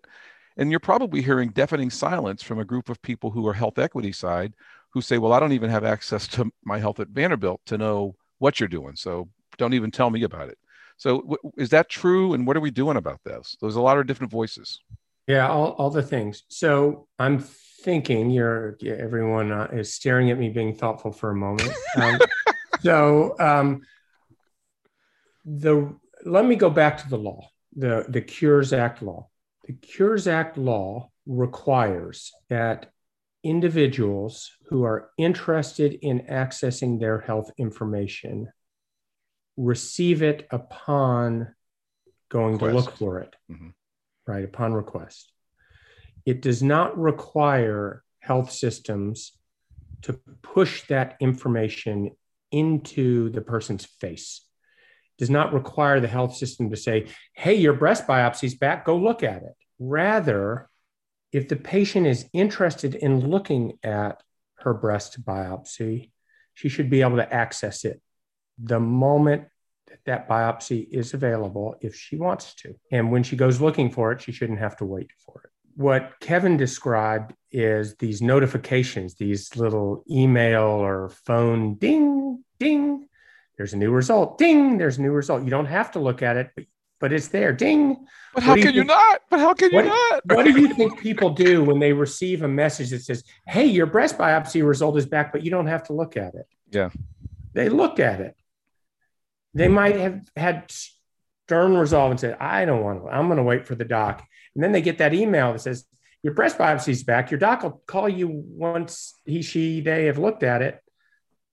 And you're probably hearing deafening silence from a group of people who are health equity side who say, well, I don't even have access to My Health at Vanderbilt to know what you're doing. So don't even tell me about it. So is that true? And what are we doing about this? There's a lot of different voices. Yeah, all the things. So I'm thinking everyone is staring at me being thoughtful for a moment. Let me go back to the law, the Cures Act law. The Cures Act law requires that individuals who are interested in accessing their health information receive it upon going request. To look for it, right? Upon request. It does not require health systems to push that information into the person's face. does not require the health system to say, hey, your breast biopsy's back, go look at it. Rather, if the patient is interested in looking at her breast biopsy, she should be able to access it the moment that that biopsy is available if she wants to. And when she goes looking for it, she shouldn't have to wait for it. What Kevin described is these notifications, these little email or phone ding, ding, there's a new result, ding, there's a new result. You don't have to look at it, but it's there, ding. But how can you not? But how can you not? What do you think people do when they receive a message that says, hey, your breast biopsy result is back, but you don't have to look at it? Yeah. They look at it. They might have had stern resolve and said, I don't want to, I'm going to wait for the doc. And then they get that email that says, your breast biopsy's back. Your doc will call you once he, she, they have looked at it,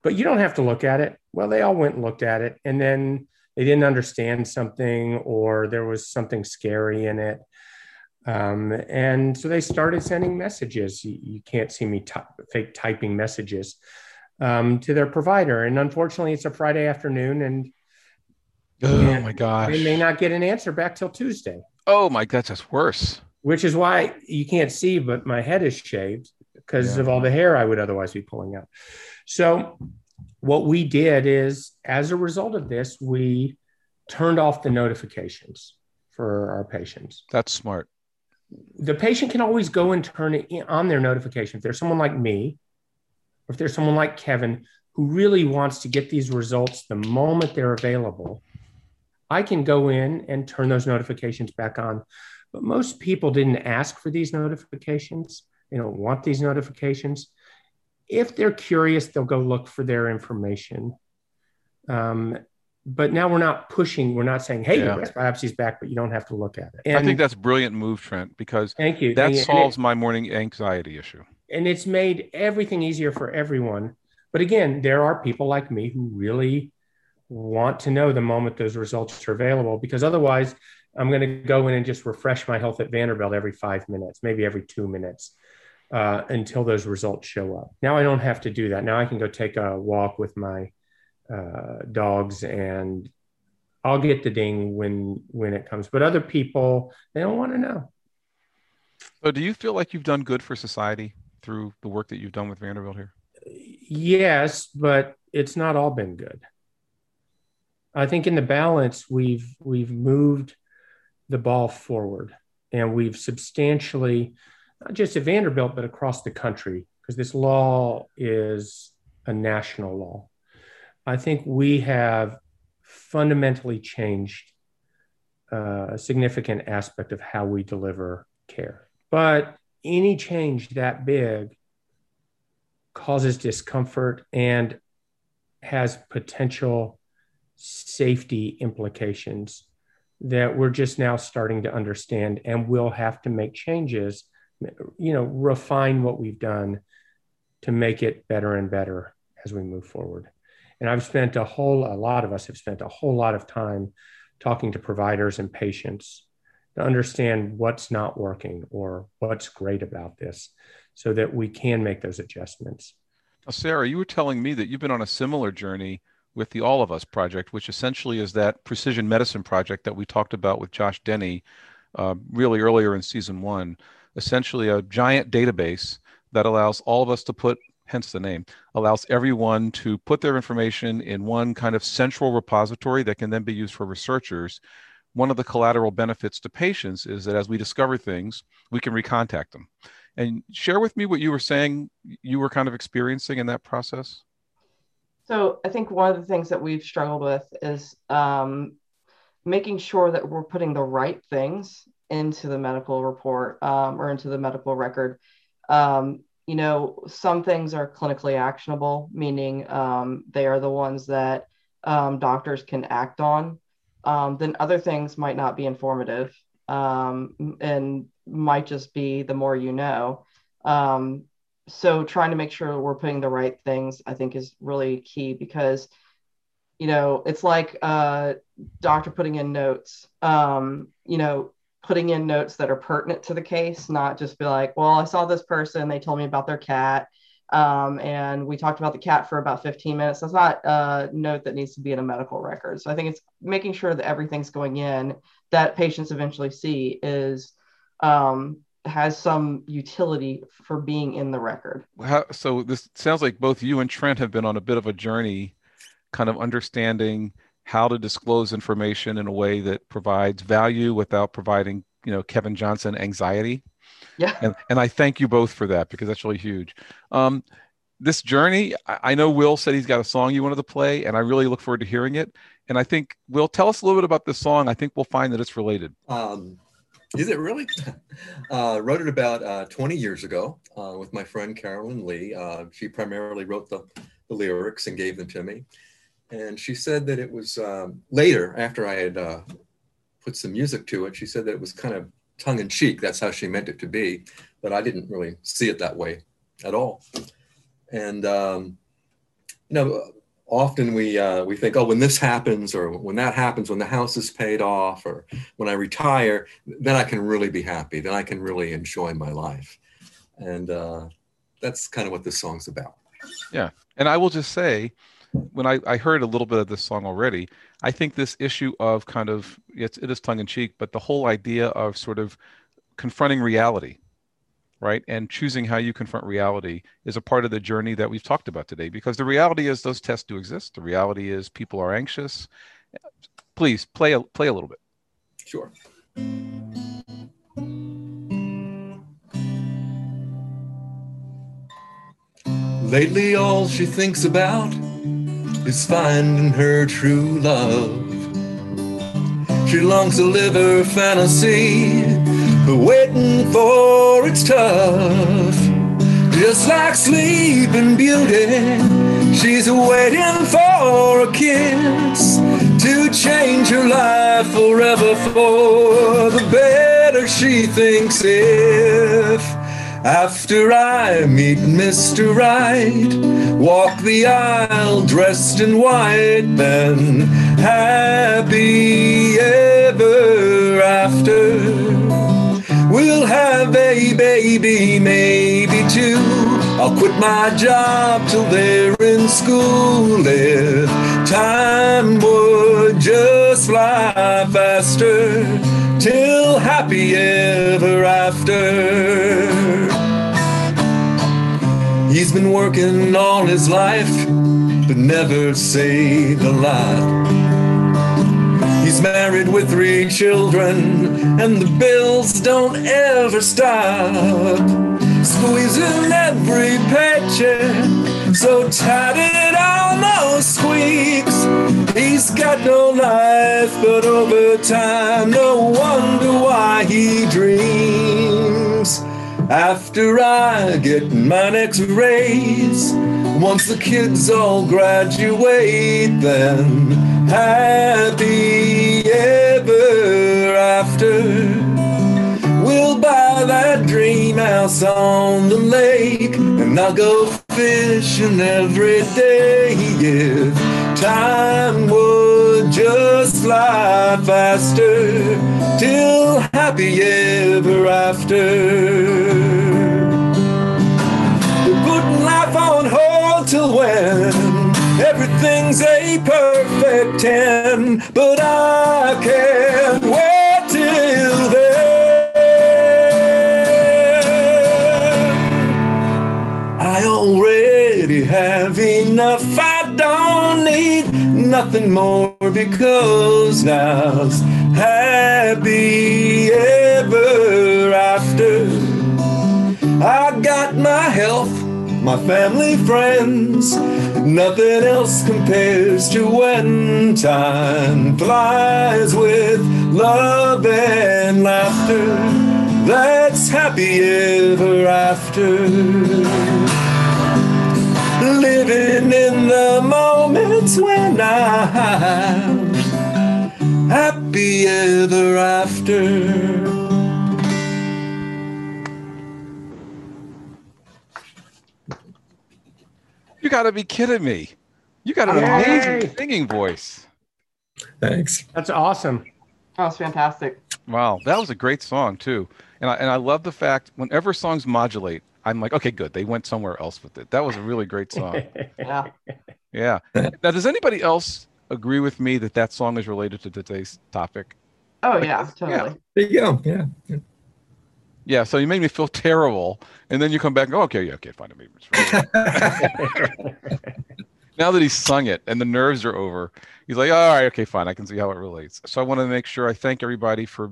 but you don't have to look at it. Well, they all went and looked at it. And then they didn't understand something, or there was something scary in it. And so they started sending messages. You can't see me fake typing messages to their provider. And unfortunately, it's a Friday afternoon, and oh my gosh, they may not get an answer back till Tuesday. Oh my God, that's worse. Which is why you can't see, but my head is shaved because of all the hair I would otherwise be pulling out. So what we did is, as a result of this, we turned off the notifications for our patients. That's smart. The patient can always go and turn it on their notification. If there's someone like me, or if there's someone like Kevin who really wants to get these results the moment they're available, I can go in and turn those notifications back on. But most people didn't ask for these notifications. They don't want these notifications. If they're curious, they'll go look for their information. But now we're not pushing. We're not saying, hey, your breast biopsy's back, but you don't have to look at it. And I think that's a brilliant move, Trent, because that solves my morning anxiety issue. And it's made everything easier for everyone. But again, there are people like me who really want to know the moment those results are available, because otherwise I'm going to go in and just refresh My Health at Vanderbilt every 5 minutes, maybe every 2 minutes. Until those results show up. Now I don't have to do that. Now I can go take a walk with my dogs, and I'll get the ding when it comes. But other people, they don't want to know. So do you feel like you've done good for society through the work that you've done with Vanderbilt here? Yes, but it's not all been good. I think in the balance, we've moved the ball forward, and we've substantially, not just at Vanderbilt, but across the country, because this law is a national law. I think we have fundamentally changed a significant aspect of how we deliver care. But any change that big causes discomfort and has potential safety implications that we're just now starting to understand, and we'll have to make changes, you know, refine what we've done to make it better and better as we move forward. And I've spent a lot of us have spent a whole lot of time talking to providers and patients to understand what's not working or what's great about this, so that we can make those adjustments. Now, Sarah, you were telling me that you've been on a similar journey with the All of Us project, which essentially is that precision medicine project that we talked about with Josh Denny really earlier in season one. Essentially a giant database that allows all of us to put, hence the name, allows everyone to put their information in one kind of central repository that can then be used for researchers. One of the collateral benefits to patients is that as we discover things, we can recontact them. And share with me what you were saying you were kind of experiencing in that process. So I think one of the things that we've struggled with is making sure that we're putting the right things into the medical report or into the medical record. You know, some things are clinically actionable, meaning they are the ones that doctors can act on. Then other things might not be informative and might just be the more you know. So trying to make sure we're putting the right things, I think, is really key, because, you know, it's like a doctor putting in notes, you know, putting in notes that are pertinent to the case, not just be like, well, I saw this person, they told me about their cat, And we talked about the cat for about 15 minutes. That's not a note that needs to be in a medical record. So I think it's making sure that everything's going in that patients eventually see is has some utility for being in the record. So this sounds like both you and Trent have been on a bit of a journey, kind of understanding how to disclose information in a way that provides value without providing, you know, Kevin Johnson anxiety. Yeah. And I thank you both for that, because that's really huge. This journey, I know Will said he's got a song you wanted to play, and I really look forward to hearing it. And I think, Will, tell us a little bit about this song. I think we'll find that it's related. Is it really? Wrote it about 20 years ago with my friend Carolyn Lee. She primarily wrote the lyrics and gave them to me. And she said that it was later, after I had put some music to it, she said that it was kind of tongue in cheek. That's how she meant it to be, but I didn't really see it that way at all. And, you know, often we think, oh, when this happens, or when that happens, when the house is paid off, or when I retire, then I can really be happy. Then I can really enjoy my life. And that's kind of what this song's about. Yeah. And I will just say, when I heard a little bit of this song already, I think this issue of kind of, it is tongue in cheek, but the whole idea of sort of confronting reality, right? And choosing how you confront reality is a part of the journey that we've talked about today, because the reality is those tests do exist. The reality is people are anxious. Please play a little bit. Sure. Lately, all she thinks about is finding her true love. She longs to live her fantasy, but waiting for it's tough. Just like Sleeping Beauty, she's waiting for a kiss to change her life forever for the better, she thinks. If after I meet Mr. Right, walk the aisle dressed in white, then happy ever after, we'll have a baby, maybe two. I'll quit my job till they're in school, if time would just fly faster, till happy ever after. He's been working all his life, but never saved a lot. He's married with 3 children, and the bills don't ever stop. Squeezing every paycheck, so tight it almost squeaks. He's got no life, but over time, no wonder why he dreams. After I get my next raise, once the kids all graduate, then happy ever after, we'll buy that dream house on the lake, and I'll go fishing every day, if time would just fly faster, till happy ever after. We're putting life on hold till when everything's a perfect 10, but I can't wait till then. I already have enough, I don't need nothing more, because now's happy ever after. I got my health, my family, friends, nothing else compares to when time flies with love and laughter. That's happy ever after. Living in the moments when I'm happy ever after. You got to be kidding me. You got an amazing singing voice. Thanks. That's awesome. That was fantastic. Wow. That was a great song, too. And I love the fact whenever songs modulate, I'm like, okay, good. They went somewhere else with it. That was a really great song. Yeah. Yeah. Now, does anybody else agree with me that that song is related to today's topic? Oh, yeah, totally. Yeah. Yeah. Yeah. Yeah, so you made me feel terrible. And then you come back and go, okay, yeah, okay, fine. Now that he's sung it and the nerves are over, he's like, all right, okay, fine. I can see how it relates. So I want to make sure I thank everybody for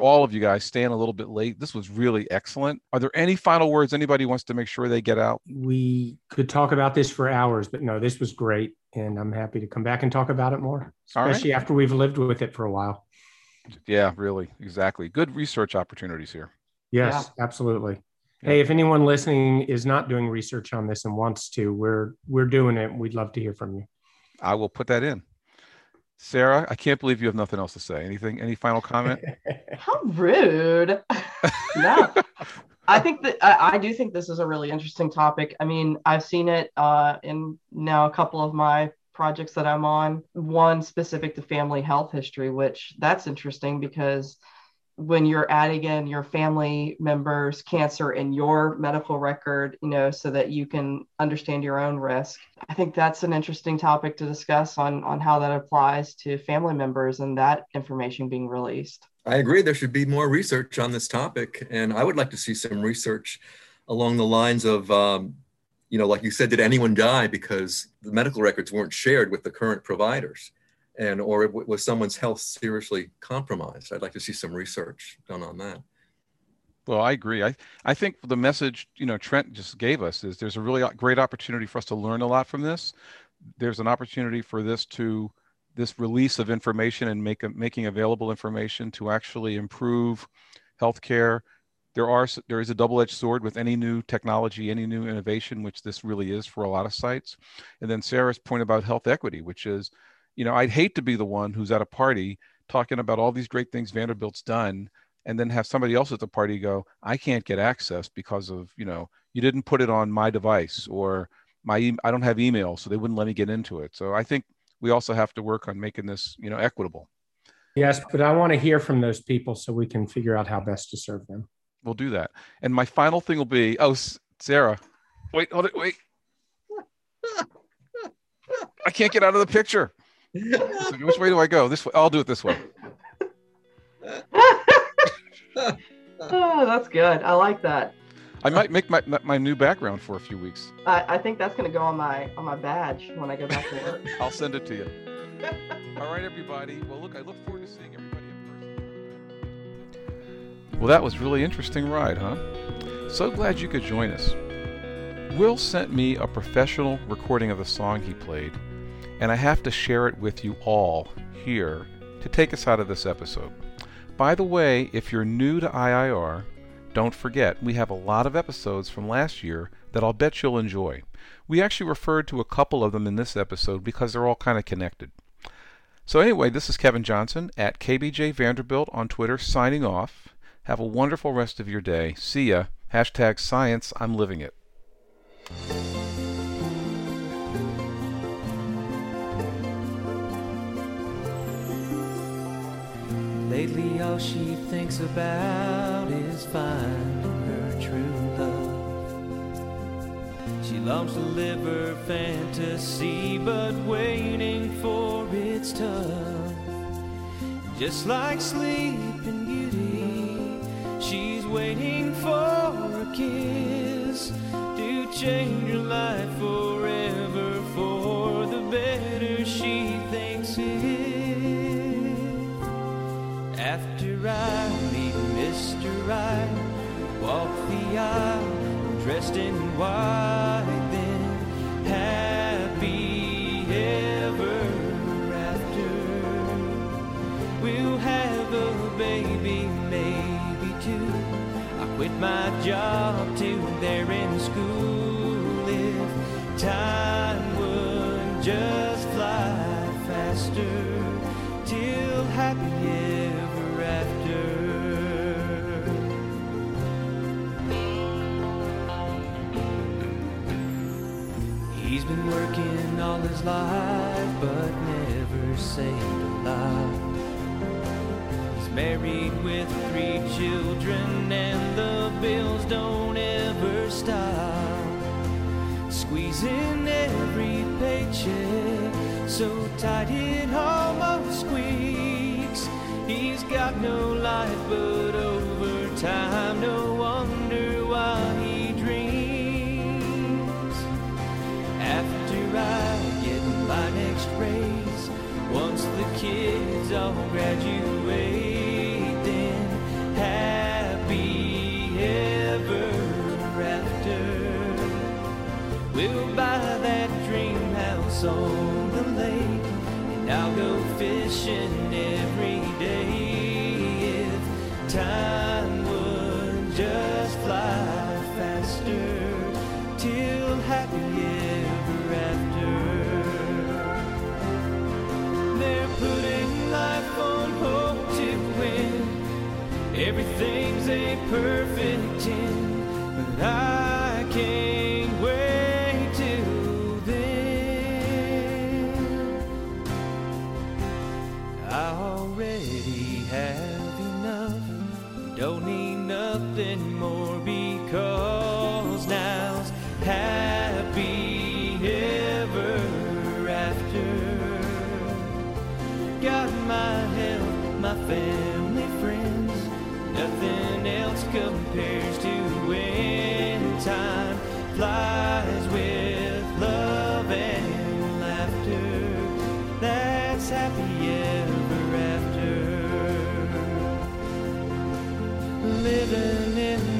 all of you guys staying a little bit late. This was really excellent. Are there any final words anybody wants to make sure they get out? We could talk about this for hours, but no, this was great. And I'm happy to come back and talk about it more, especially after we've lived with it for a while. Yeah, really. Exactly. Good research opportunities here. Yes, yeah. Absolutely. Yeah. Hey, if anyone listening is not doing research on this and wants to, we're doing it. We'd love to hear from you. I will put that in. Sarah, I can't believe you have nothing else to say. Anything? Any final comment? How rude. No, I think that I do think this is a really interesting topic. I mean, I've seen it in now a couple of my projects that I'm on. One specific to family health history, which that's interesting because when you're adding in your family members' cancer in your medical record, you know, so that you can understand your own risk. I think that's an interesting topic to discuss on how that applies to family members and that information being released. I agree. There should be more research on this topic. And I would like to see some research along the lines of, you know, like you said, did anyone die because the medical records weren't shared with the current providers? And or was someone's health seriously compromised? I'd like to see some research done on that. Well, I agree. I think the message, you know, Trent just gave us is there's a really great opportunity for us to learn a lot from this. There's an opportunity for this release of information and making available information to actually improve healthcare. There is a double-edged sword with any new technology, any new innovation, which this really is for a lot of sites. And then Sarah's point about health equity, which is, you know, I'd hate to be the one who's at a party talking about all these great things Vanderbilt's done and then have somebody else at the party go, I can't get access because of, you know, you didn't put it on my device or I don't have email, so they wouldn't let me get into it. So I think we also have to work on making this, you know, equitable. Yes, but I want to hear from those people so we can figure out how best to serve them. We'll do that. And my final thing will be, oh, Sarah, wait, hold it, wait. I can't get out of the picture. So which way do I go? This way. I'll do it this way. Oh, that's good. I like that. I might make my new background for a few weeks. I think that's going to go on my badge when I go back to work. I'll send it to you. All right, everybody. Well, look, I look forward to seeing everybody in person. Well, that was really interesting ride, huh? So glad you could join us. Will sent me a professional recording of the song he played, and I have to share it with you all here to take us out of this episode. By the way, if you're new to IIR, don't forget, we have a lot of episodes from last year that I'll bet you'll enjoy. We actually referred to a couple of them in this episode because they're all kind of connected. So anyway, this is Kevin Johnson at KBJ Vanderbilt on Twitter signing off. Have a wonderful rest of your day. See ya. #science, I'm living it. Lately all she thinks about is finding her true love. She longs to live her fantasy, but waiting for it's tough. Just like Sleeping Beauty, she's waiting for a kiss to change her life forever for the better she thinks it is. After I meet Mr. Right, walk the aisle, dressed in white, then happy ever after. We'll have a baby, maybe two. I quit my job too, they're in school. If time would just fly faster, till happy ever after. He's been working all his life, but never saved a lot. He's married with 3 children, and the bills don't ever stop, squeezing every paycheck, so tight it almost squeaks. He's got no life but overtime, no wonder why he dreams. After I get my next raise, once the kids all graduate, then happy ever after. We'll buy that dream house on the lake, and I'll go fishing every day if time would just fly faster till happy ever after. They're putting life on hope to win. Everything's a perfect 10, but I can't wait till then. I already have enough, don't need nothing more, because now's happy ever after. Got my health, my family, friends, nothing else compares to when time flies with love and laughter. That's happy ever after. Living in